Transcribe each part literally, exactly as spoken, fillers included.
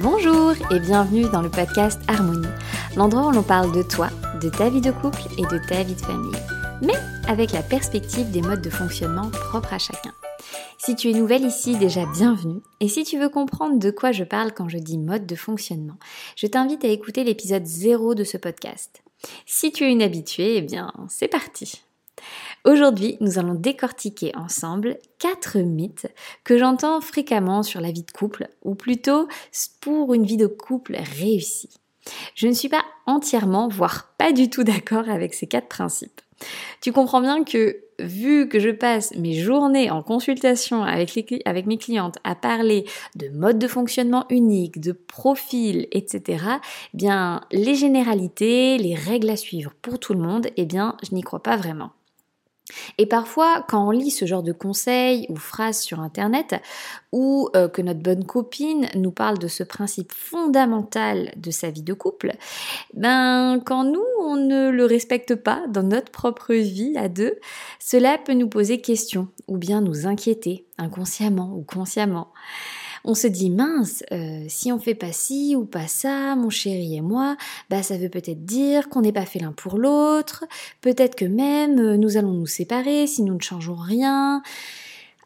Bonjour et bienvenue dans le podcast Harmonie, l'endroit où l'on parle de toi, de ta vie de couple et de ta vie de famille, mais avec la perspective des modes de fonctionnement propres à chacun. Si tu es nouvelle ici, déjà bienvenue, et si tu veux comprendre de quoi je parle quand je dis mode de fonctionnement, je t'invite à écouter l'épisode zéro de ce podcast. Si tu es une habituée, eh bien c'est parti. Aujourd'hui, nous allons décortiquer ensemble quatre mythes que j'entends fréquemment sur la vie de couple, ou plutôt pour une vie de couple réussie. Je ne suis pas entièrement, voire pas du tout d'accord avec ces quatre principes. Tu comprends bien que, vu que je passe mes journées en consultation avec, les, avec mes clientes à parler de mode de fonctionnement unique, de profil, et cetera, eh bien, les généralités, les règles à suivre pour tout le monde, eh bien, je n'y crois pas vraiment. Et parfois, quand on lit ce genre de conseils ou phrases sur internet, ou euh, que notre bonne copine nous parle de ce principe fondamental de sa vie de couple, ben, quand nous, on ne le respecte pas dans notre propre vie à deux, cela peut nous poser question, ou bien nous inquiéter, inconsciemment ou consciemment. On se dit mince, euh, si on fait pas ci ou pas ça, mon chéri et moi, bah ça veut peut-être dire qu'on n'est pas fait l'un pour l'autre, peut-être que même euh, nous allons nous séparer si nous ne changeons rien.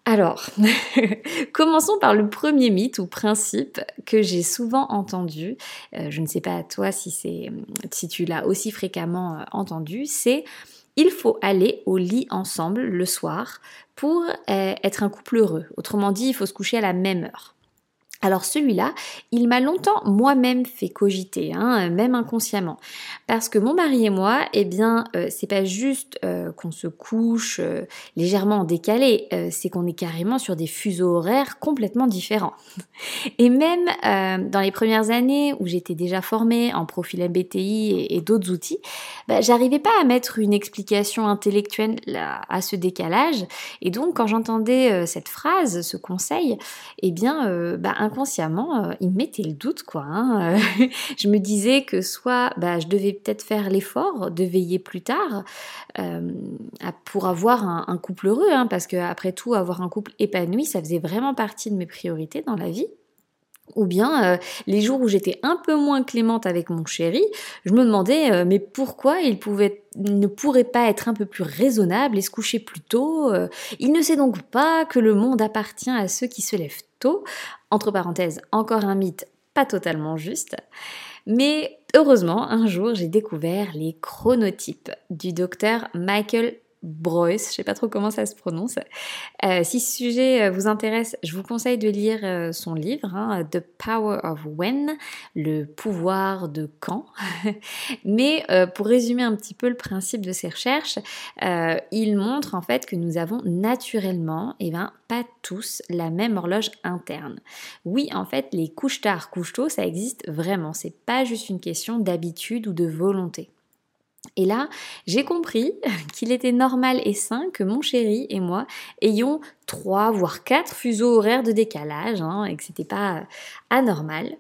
Alors, commençons par le premier mythe ou principe que j'ai souvent entendu, euh, je ne sais pas toi si, c'est, si tu l'as aussi fréquemment euh, entendu, c'est « il faut aller au lit ensemble le soir pour euh, être un couple heureux ». Autrement dit, il faut se coucher à la même heure. Alors celui-là, il m'a longtemps moi-même fait cogiter, hein, même inconsciemment, parce que mon mari et moi, eh bien, euh, c'est pas juste euh, qu'on se couche euh, légèrement en décalé, euh, c'est qu'on est carrément sur des fuseaux horaires complètement différents. Et même euh, dans les premières années où j'étais déjà formée en profil M B T I et, et d'autres outils, bah, j'arrivais pas à mettre une explication intellectuelle à, à ce décalage, et donc quand j'entendais euh, cette phrase, ce conseil, eh bien, euh, bah, inconsciemment, euh, il me mettait le doute, quoi. Hein. Je me disais que soit bah, je devais peut-être faire l'effort de veiller plus tard euh, à, pour avoir un, un couple heureux, hein, parce qu'après tout, avoir un couple épanoui, ça faisait vraiment partie de mes priorités dans la vie. Ou bien, euh, les jours où j'étais un peu moins clémente avec mon chéri, je me demandais, euh, mais pourquoi il pouvait, ne pourrait pas être un peu plus raisonnable et se coucher plus tôt euh, Il ne sait donc pas que le monde appartient à ceux qui se lèvent tôt. Entre parenthèses, encore un mythe pas totalement juste. Mais heureusement, un jour, j'ai découvert les chronotypes du docteur Michael Breus, je ne sais pas trop comment ça se prononce. Euh, si ce sujet vous intéresse, je vous conseille de lire son livre, hein, The Power of When, le pouvoir de quand. Mais euh, pour résumer un petit peu le principe de ses recherches, euh, il montre en fait que nous avons naturellement, et eh ben pas tous, la même horloge interne. Oui, en fait, les couche-tard, couche-tôt, ça existe vraiment. C'est pas juste une question d'habitude ou de volonté. Et là, j'ai compris qu'il était normal et sain que mon chéri et moi ayons trois voire quatre fuseaux horaires de décalage, hein, et que c'était pas anormal.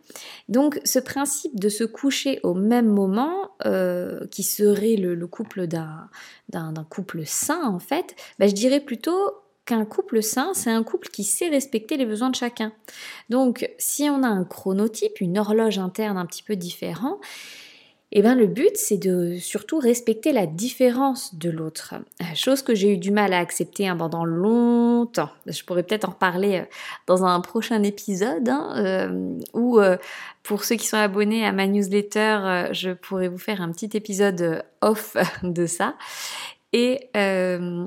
Donc ce principe de se coucher au même moment, euh, qui serait le, le couple d'un, d'un, d'un couple sain en fait, bah, je dirais plutôt qu'un couple sain, c'est un couple qui sait respecter les besoins de chacun. Donc si on a un chronotype, une horloge interne un petit peu différente, eh bien, le but, c'est de surtout respecter la différence de l'autre. Chose que j'ai eu du mal à accepter hein, pendant longtemps. Je pourrais peut-être en reparler dans un prochain épisode, hein, euh, où euh, pour ceux qui sont abonnés à ma newsletter, euh, je pourrais vous faire un petit épisode off de ça. Et... Euh,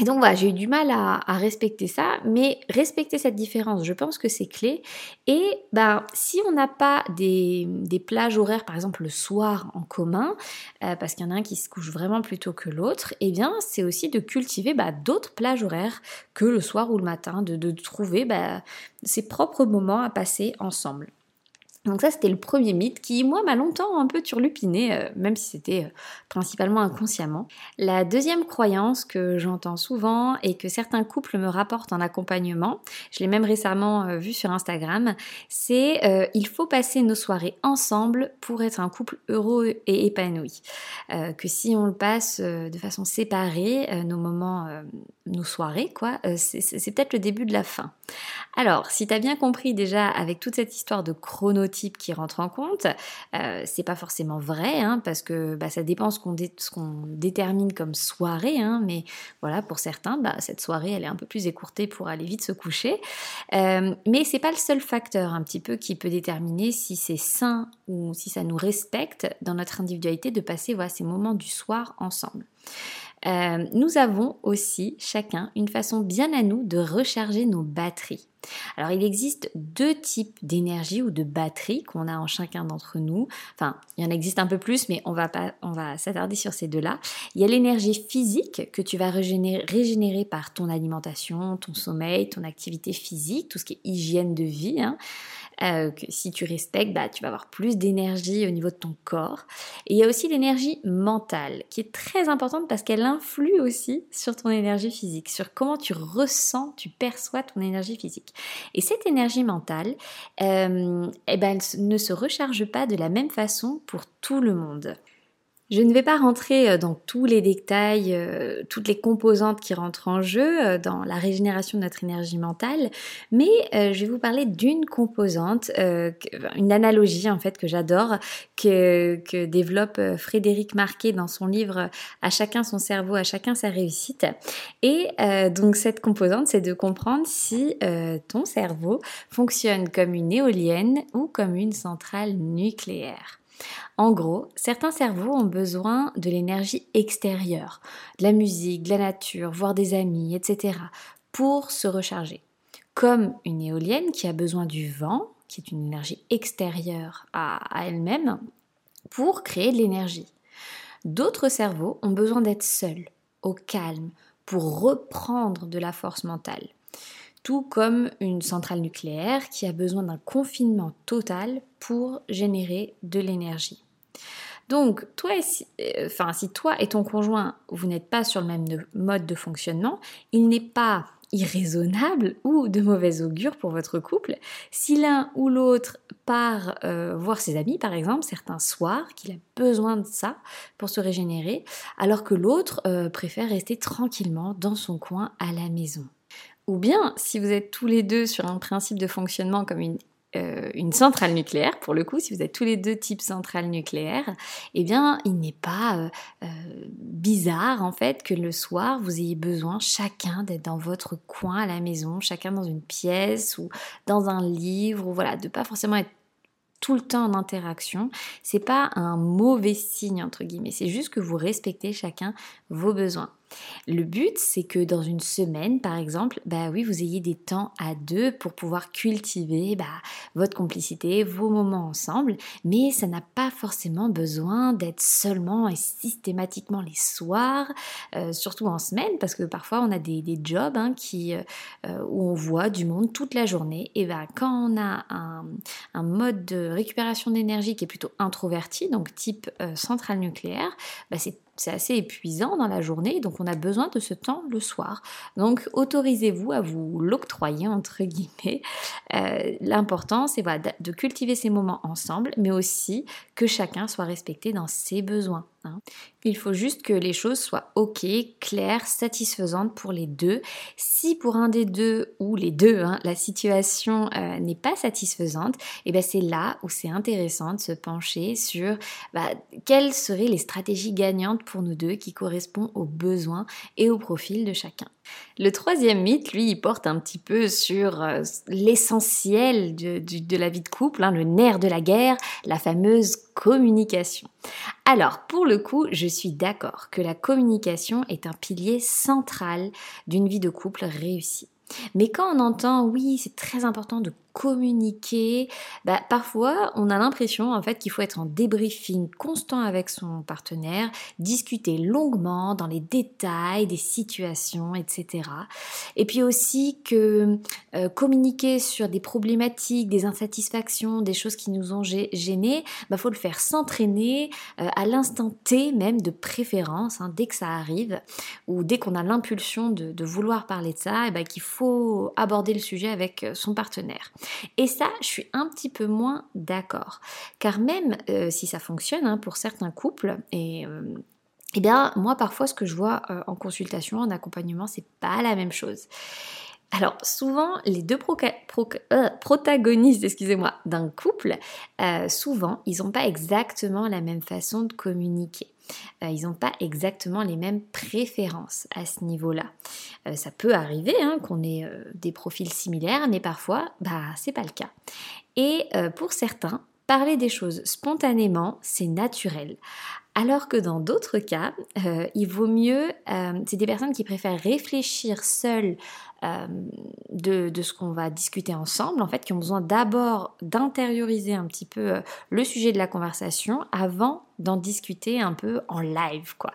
Et donc voilà, j'ai eu du mal à, à respecter ça, mais respecter cette différence, je pense que c'est clé. Et ben, si on n'a pas des, des plages horaires, par exemple le soir en commun, euh, parce qu'il y en a un qui se couche vraiment plus tôt que l'autre, eh bien c'est aussi de cultiver bah, d'autres plages horaires que le soir ou le matin, de, de trouver bah, ses propres moments à passer ensemble. Donc ça, c'était le premier mythe qui, moi, m'a longtemps un peu turlupiné, euh, même si c'était euh, principalement inconsciemment. La deuxième croyance que j'entends souvent et que certains couples me rapportent en accompagnement, je l'ai même récemment euh, vue sur Instagram, c'est euh, « il faut passer nos soirées ensemble pour être un couple heureux et épanoui euh, ». Que si on le passe euh, de façon séparée, euh, nos moments, euh, nos soirées, quoi, euh, c'est, c'est peut-être le début de la fin. Alors, si t'as bien compris déjà avec toute cette histoire de chronotype, chronotype qui rentre en compte. Euh, c'est pas forcément vrai, hein, parce que bah, ça dépend ce qu'on, dé- ce qu'on détermine comme soirée, hein, mais voilà, pour certains, bah, cette soirée, elle est un peu plus écourtée pour aller vite se coucher. Euh, mais c'est pas le seul facteur, un petit peu, qui peut déterminer si c'est sain ou si ça nous respecte dans notre individualité de passer voilà, ces moments du soir ensemble. Euh, nous avons aussi chacun une façon bien à nous de recharger nos batteries. Alors il existe deux types d'énergie ou de batteries qu'on a en chacun d'entre nous. Enfin, il y en existe un peu plus, mais on va pas, on va s'attarder sur ces deux-là. Il y a l'énergie physique que tu vas régénérer, régénérer par ton alimentation, ton sommeil, ton activité physique, tout ce qui est hygiène de vie, hein. Euh, que si tu respectes, bah, tu vas avoir plus d'énergie au niveau de ton corps. Et il y a aussi l'énergie mentale qui est très importante parce qu'elle influe aussi sur ton énergie physique, sur comment tu ressens, tu perçois ton énergie physique. Et cette énergie mentale, euh, eh ben, elle ne se recharge pas de la même façon pour tout le monde. Je ne vais pas rentrer dans tous les détails, toutes les composantes qui rentrent en jeu dans la régénération de notre énergie mentale, mais je vais vous parler d'une composante, une analogie en fait que j'adore, que, que développe Frédéric Marquet dans son livre « À chacun son cerveau, à chacun sa réussite ». Et euh, donc cette composante, c'est de comprendre si euh, ton cerveau fonctionne comme une éolienne ou comme une centrale nucléaire. En gros, certains cerveaux ont besoin de l'énergie extérieure, de la musique, de la nature, voir des amis, et cetera pour se recharger. Comme une éolienne qui a besoin du vent, qui est une énergie extérieure à, à elle-même, pour créer de l'énergie. D'autres cerveaux ont besoin d'être seuls, au calme, pour reprendre de la force mentale. Tout comme une centrale nucléaire qui a besoin d'un confinement total pour générer de l'énergie. Donc, toi et si, euh, enfin, si toi et ton conjoint, vous n'êtes pas sur le même de, mode de fonctionnement, il n'est pas irraisonnable ou de mauvais augure pour votre couple si l'un ou l'autre part euh, voir ses amis, par exemple, certains soirs, qu'il a besoin de ça pour se régénérer, alors que l'autre euh, préfère rester tranquillement dans son coin à la maison. Ou bien, si vous êtes tous les deux sur un principe de fonctionnement comme une, euh, une centrale nucléaire, pour le coup, si vous êtes tous les deux types centrales nucléaires, eh bien, il n'est pas euh, euh, bizarre, en fait, que le soir, vous ayez besoin chacun d'être dans votre coin à la maison, chacun dans une pièce ou dans un livre, ou voilà, de pas forcément être tout le temps en interaction. C'est pas un mauvais signe entre guillemets, c'est juste que vous respectez chacun vos besoins. Le but, c'est que dans une semaine, par exemple, bah oui, vous ayez des temps à deux pour pouvoir cultiver bah, votre complicité, vos moments ensemble, mais ça n'a pas forcément besoin d'être seulement et systématiquement les soirs, euh, surtout en semaine, parce que parfois on a des, des jobs hein, qui, euh, où on voit du monde toute la journée, et bah, quand on a un, un mode de récupération d'énergie qui est plutôt introverti, donc type euh, centrale nucléaire, bah, c'est C'est assez épuisant dans la journée, donc on a besoin de ce temps le soir. Donc autorisez-vous à vous l'octroyer, entre guillemets. Euh, l'important, c'est voilà, de cultiver ces moments ensemble, mais aussi que chacun soit respecté dans ses besoins. Hein. Il faut juste que les choses soient ok, claires, satisfaisantes pour les deux. Si pour un des deux, ou les deux, hein, la situation euh, n'est pas satisfaisante, et ben c'est là où c'est intéressant de se pencher sur bah, quelles seraient les stratégies gagnantes pour nous deux qui correspondent aux besoins et au profil de chacun. Le troisième mythe, lui, il porte un petit peu sur euh, l'essentiel de, de, de la vie de couple, hein, le nerf de la guerre, la fameuse communication. Alors, pour le coup, je suis d'accord que la communication est un pilier central d'une vie de couple réussie. Mais quand on entend, oui, c'est très important de communiquer, bah, parfois on a l'impression en fait qu'il faut être en débriefing constant avec son partenaire, discuter longuement dans les détails des situations, et cetera. Et puis aussi que euh, communiquer sur des problématiques, des insatisfactions, des choses qui nous ont gênés, bah, faut le faire s'entraîner euh, à l'instant T même de préférence, hein, dès que ça arrive ou dès qu'on a l'impulsion de, de vouloir parler de ça, et bah, qu'il faut aborder le sujet avec son partenaire. Et ça, je suis un petit peu moins d'accord. Car même euh, si ça fonctionne hein, pour certains couples, et, euh, et bien moi parfois ce que je vois euh, en consultation, en accompagnement, c'est pas la même chose. Alors souvent, les deux proca- proca- euh, protagonistes, excusez-moi, d'un couple, euh, souvent, ils n'ont pas exactement la même façon de communiquer. Euh, ils n'ont pas exactement les mêmes préférences à ce niveau-là. Euh, ça peut arriver hein, qu'on ait euh, des profils similaires, mais parfois, bah, c'est pas le cas. Et euh, pour certains, parler des choses spontanément, c'est naturel. Alors que dans d'autres cas, euh, il vaut mieux, euh, c'est des personnes qui préfèrent réfléchir seules euh, de, de ce qu'on va discuter ensemble, en fait, qui ont besoin d'abord d'intérioriser un petit peu euh, le sujet de la conversation avant d'en discuter un peu en live, quoi.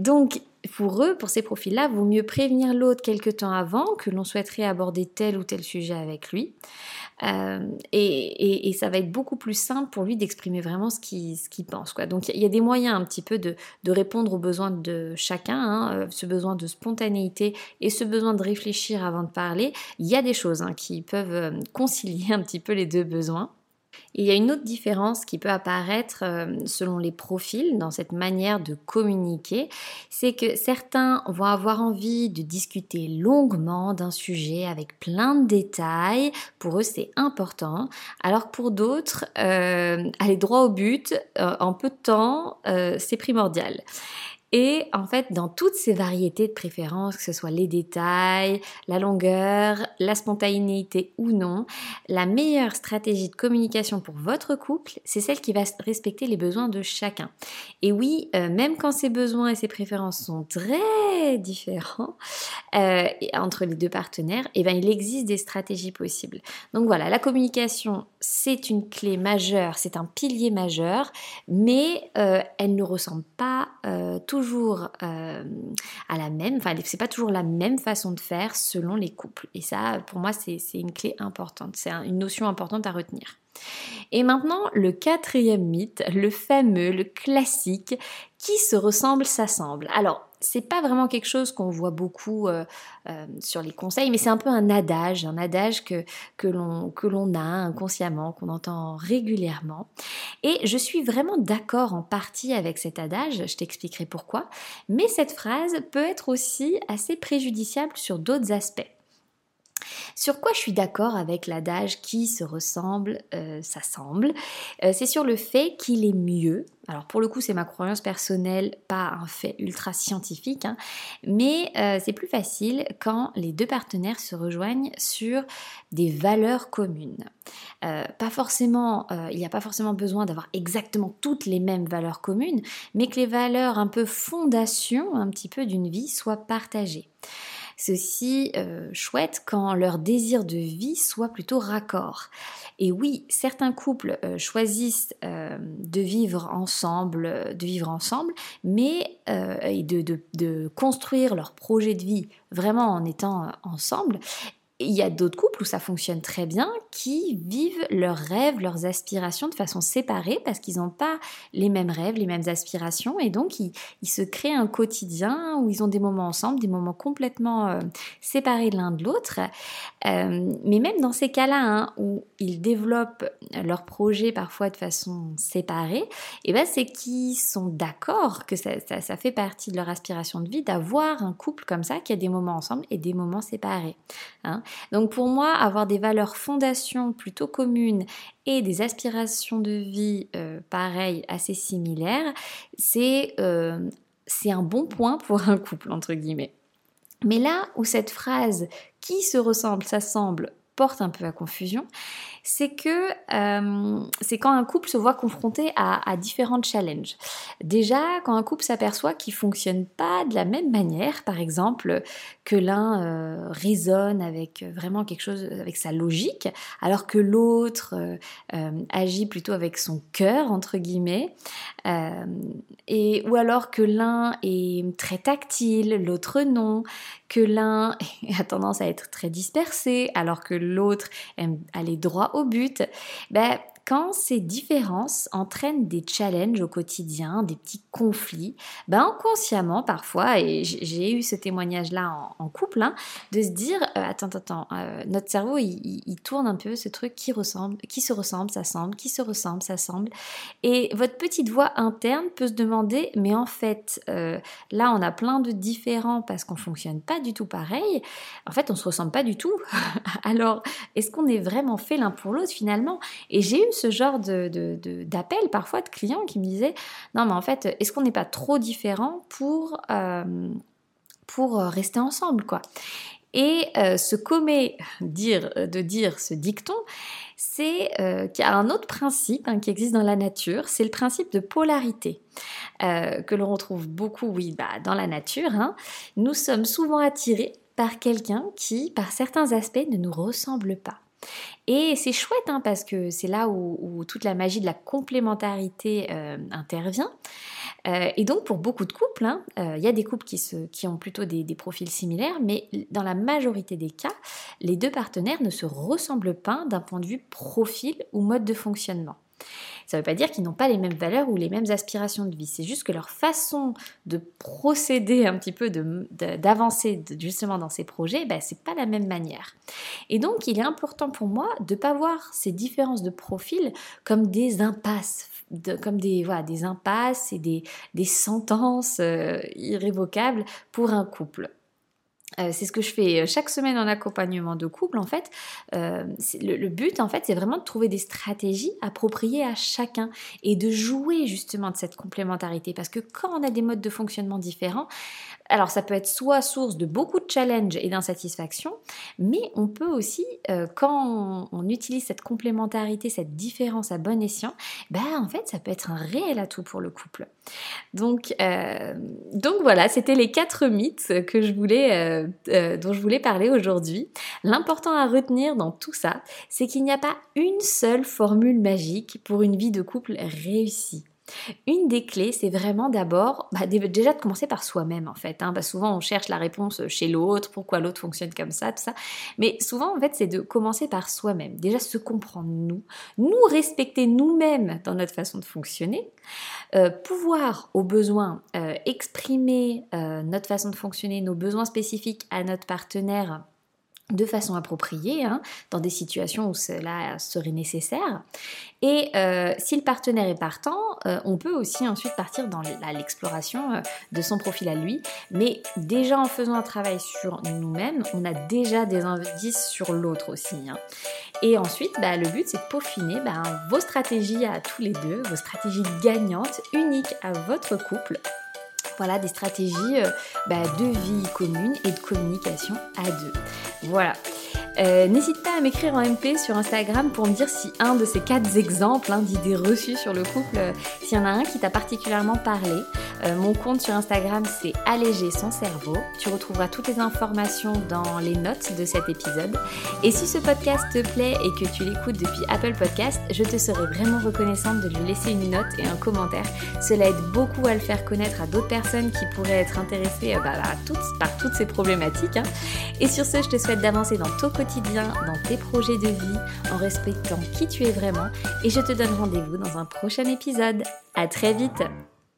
Donc, pour eux, pour ces profils-là, vaut mieux prévenir l'autre quelque temps avant que l'on souhaiterait aborder tel ou tel sujet avec lui. Euh, et, et, et ça va être beaucoup plus simple pour lui d'exprimer vraiment ce qu'il, ce qu'il pense, quoi. Donc, il y, y a des moyens un petit peu de, de répondre aux besoins de chacun, hein, ce besoin de spontanéité et ce besoin de réfléchir avant de parler. Il y a des choses hein, qui peuvent concilier un petit peu les deux besoins. Et il y a une autre différence qui peut apparaître selon les profils dans cette manière de communiquer, c'est que certains vont avoir envie de discuter longuement d'un sujet avec plein de détails, pour eux c'est important, alors que pour d'autres, euh, aller droit au but, euh, en peu de temps, euh, c'est primordial. Et en fait, dans toutes ces variétés de préférences, que ce soit les détails, la longueur, la spontanéité ou non, la meilleure stratégie de communication pour votre couple, c'est celle qui va respecter les besoins de chacun. Et oui, euh, même quand ces besoins et ces préférences sont très différents euh, entre les deux partenaires, eh ben, il existe des stratégies possibles. Donc voilà, la communication, c'est une clé majeure, c'est un pilier majeur, mais euh, elle ne ressemble pas euh, toujours toujours euh, à la même, enfin c'est pas toujours la même façon de faire selon les couples. Et ça, pour moi, c'est, c'est une clé importante, c'est un, une notion importante à retenir. Et maintenant, le quatrième mythe, le fameux, le classique, qui se ressemble, s'assemble. Alors, c'est pas vraiment quelque chose qu'on voit beaucoup euh, euh, sur les conseils, mais c'est un peu un adage, un adage que, que, l'on, que l'on a inconsciemment, qu'on entend régulièrement. Et je suis vraiment d'accord en partie avec cet adage, je t'expliquerai pourquoi, mais cette phrase peut être aussi assez préjudiciable sur d'autres aspects. Sur quoi je suis d'accord avec l'adage qui se ressemble, euh, s'assemble, euh, c'est sur le fait qu'il est mieux, alors pour le coup c'est ma croyance personnelle, pas un fait ultra scientifique, hein, mais euh, c'est plus facile quand les deux partenaires se rejoignent sur des valeurs communes. Euh, pas forcément, euh, il n'y a pas forcément besoin d'avoir exactement toutes les mêmes valeurs communes, mais que les valeurs un peu fondation, un petit peu d'une vie, soient partagées. C'est aussi euh, chouette quand leur désir de vie soit plutôt raccord. Et oui, certains couples euh, choisissent euh, de vivre ensemble, de vivre ensemble, mais euh, et de, de, de construire leur projet de vie vraiment en étant ensemble. Il y a d'autres couples où ça fonctionne très bien, qui vivent leurs rêves, leurs aspirations de façon séparée parce qu'ils n'ont pas les mêmes rêves, les mêmes aspirations et donc ils, ils se créent un quotidien où ils ont des moments ensemble, des moments complètement euh, séparés l'un de l'autre. Euh, mais même dans ces cas-là hein, où ils développent leurs projets parfois de façon séparée, eh ben c'est qu'ils sont d'accord que ça, ça, ça fait partie de leur aspiration de vie d'avoir un couple comme ça qui a des moments ensemble et des moments séparés. Hein. Donc pour moi, avoir des valeurs fondations plutôt communes et des aspirations de vie euh, pareilles, assez similaires, c'est, euh, c'est un bon point pour un couple, entre guillemets. Mais là où cette phrase « qui se ressemble, s'assemble » porte un peu à confusion, c'est que euh, c'est quand un couple se voit confronté à, à différents challenges. Déjà, quand un couple s'aperçoit qu'il ne fonctionne pas de la même manière, par exemple, que l'un euh, raisonne avec vraiment quelque chose, avec sa logique, alors que l'autre euh, euh, agit plutôt avec son cœur, entre guillemets, euh, et, ou alors que l'un est très tactile, l'autre non, que l'un a tendance à être très dispersé, alors que l'autre aime aller droit au but, ben, Quand ces différences entraînent des challenges au quotidien, des petits conflits, ben inconsciemment parfois, et j'ai eu ce témoignage-là en, en couple, hein, de se dire euh, attends, attends, euh, notre cerveau il, il, il tourne un peu ce truc qui ressemble, qui se ressemble, ça semble, qui se ressemble, ça semble, et votre petite voix interne peut se demander mais en fait euh, là on a plein de différents parce qu'on fonctionne pas du tout pareil, en fait on se ressemble pas du tout, alors est-ce qu'on est vraiment fait l'un pour l'autre finalement? Et j'ai eu ce genre de, de, de, d'appel parfois de clients qui me disaient non mais en fait est-ce qu'on n'est pas trop différents pour, euh, pour rester ensemble quoi. Et euh, ce qu'omet dire, de dire ce dicton, c'est euh, qu'il y a un autre principe hein, qui existe dans la nature, c'est le principe de polarité, euh, que l'on retrouve beaucoup oui, bah, dans la nature. Hein. Nous sommes souvent attirés par quelqu'un qui, par certains aspects, ne nous ressemble pas. Et c'est chouette hein, parce que c'est là où, où toute la magie de la complémentarité euh, intervient. Euh, et donc pour beaucoup de couples, hein, euh, y a des couples qui, se, qui ont plutôt des, des profils similaires, mais dans la majorité des cas, les deux partenaires ne se ressemblent pas d'un point de vue profil ou mode de fonctionnement. Ça ne veut pas dire qu'ils n'ont pas les mêmes valeurs ou les mêmes aspirations de vie. C'est juste que leur façon de procéder un petit peu, de, de, d'avancer de, justement dans ces projets, ben, c'est pas la même manière. Et donc, il est important pour moi de ne pas voir ces différences de profil comme des impasses, de, comme des, voilà, des impasses et des, des sentences euh, irrévocables pour un couple. Euh, c'est ce que je fais chaque semaine en accompagnement de couple en fait. Euh, c'est, le, le but en fait c'est vraiment de trouver des stratégies appropriées à chacun et de jouer justement de cette complémentarité parce que quand on a des modes de fonctionnement différents, alors ça peut être soit source de beaucoup de challenges et d'insatisfaction, mais on peut aussi, euh, quand on, on utilise cette complémentarité, cette différence à bon escient, bah en fait ça peut être un réel atout pour le couple. Donc, euh, donc voilà, c'était les quatre mythes que je voulais... Euh, Euh, dont je voulais parler aujourd'hui. L'important à retenir dans tout ça, c'est qu'il n'y a pas une seule formule magique pour une vie de couple réussie. Une des clés, c'est vraiment d'abord, bah, déjà de commencer par soi-même en fait. Hein. Bah, souvent, on cherche la réponse chez l'autre, pourquoi l'autre fonctionne comme ça, tout ça. Mais souvent, en fait, c'est de commencer par soi-même. Déjà, se comprendre nous, nous respecter nous-mêmes dans notre façon de fonctionner, euh, pouvoir, au besoin, euh, exprimer euh, notre façon de fonctionner, nos besoins spécifiques à notre partenaire de façon appropriée, hein, dans des situations où cela serait nécessaire. Et euh, si le partenaire est partant, euh, on peut aussi ensuite partir dans l'exploration euh, de son profil à lui. Mais déjà en faisant un travail sur nous-mêmes, on a déjà des indices sur l'autre aussi. Hein. Et ensuite, bah, le but c'est de peaufiner bah, vos stratégies à tous les deux, vos stratégies gagnantes, uniques à votre couple. Voilà, des stratégies euh, bah, de vie commune et de communication à deux. Voilà. Euh, n'hésite pas à m'écrire en M P sur Instagram pour me dire si un de ces quatre exemples hein, d'idées reçues sur le couple, euh, s'il y en a un qui t'a particulièrement parlé. Euh, mon compte sur Instagram, c'est Alléger son cerveau. Tu retrouveras toutes les informations dans les notes de cet épisode. Et si ce podcast te plaît et que tu l'écoutes depuis Apple Podcast, je te serais vraiment reconnaissante de lui laisser une note et un commentaire. Cela aide beaucoup à le faire connaître à d'autres personnes qui pourraient être intéressées euh, bah, bah, toutes, par toutes ces problématiques. Hein. Et sur ce, je te souhaite d'avancer dans ton quotidien, dans tes projets de vie, en respectant qui tu es vraiment. Et je te donne rendez-vous dans un prochain épisode. À très vite!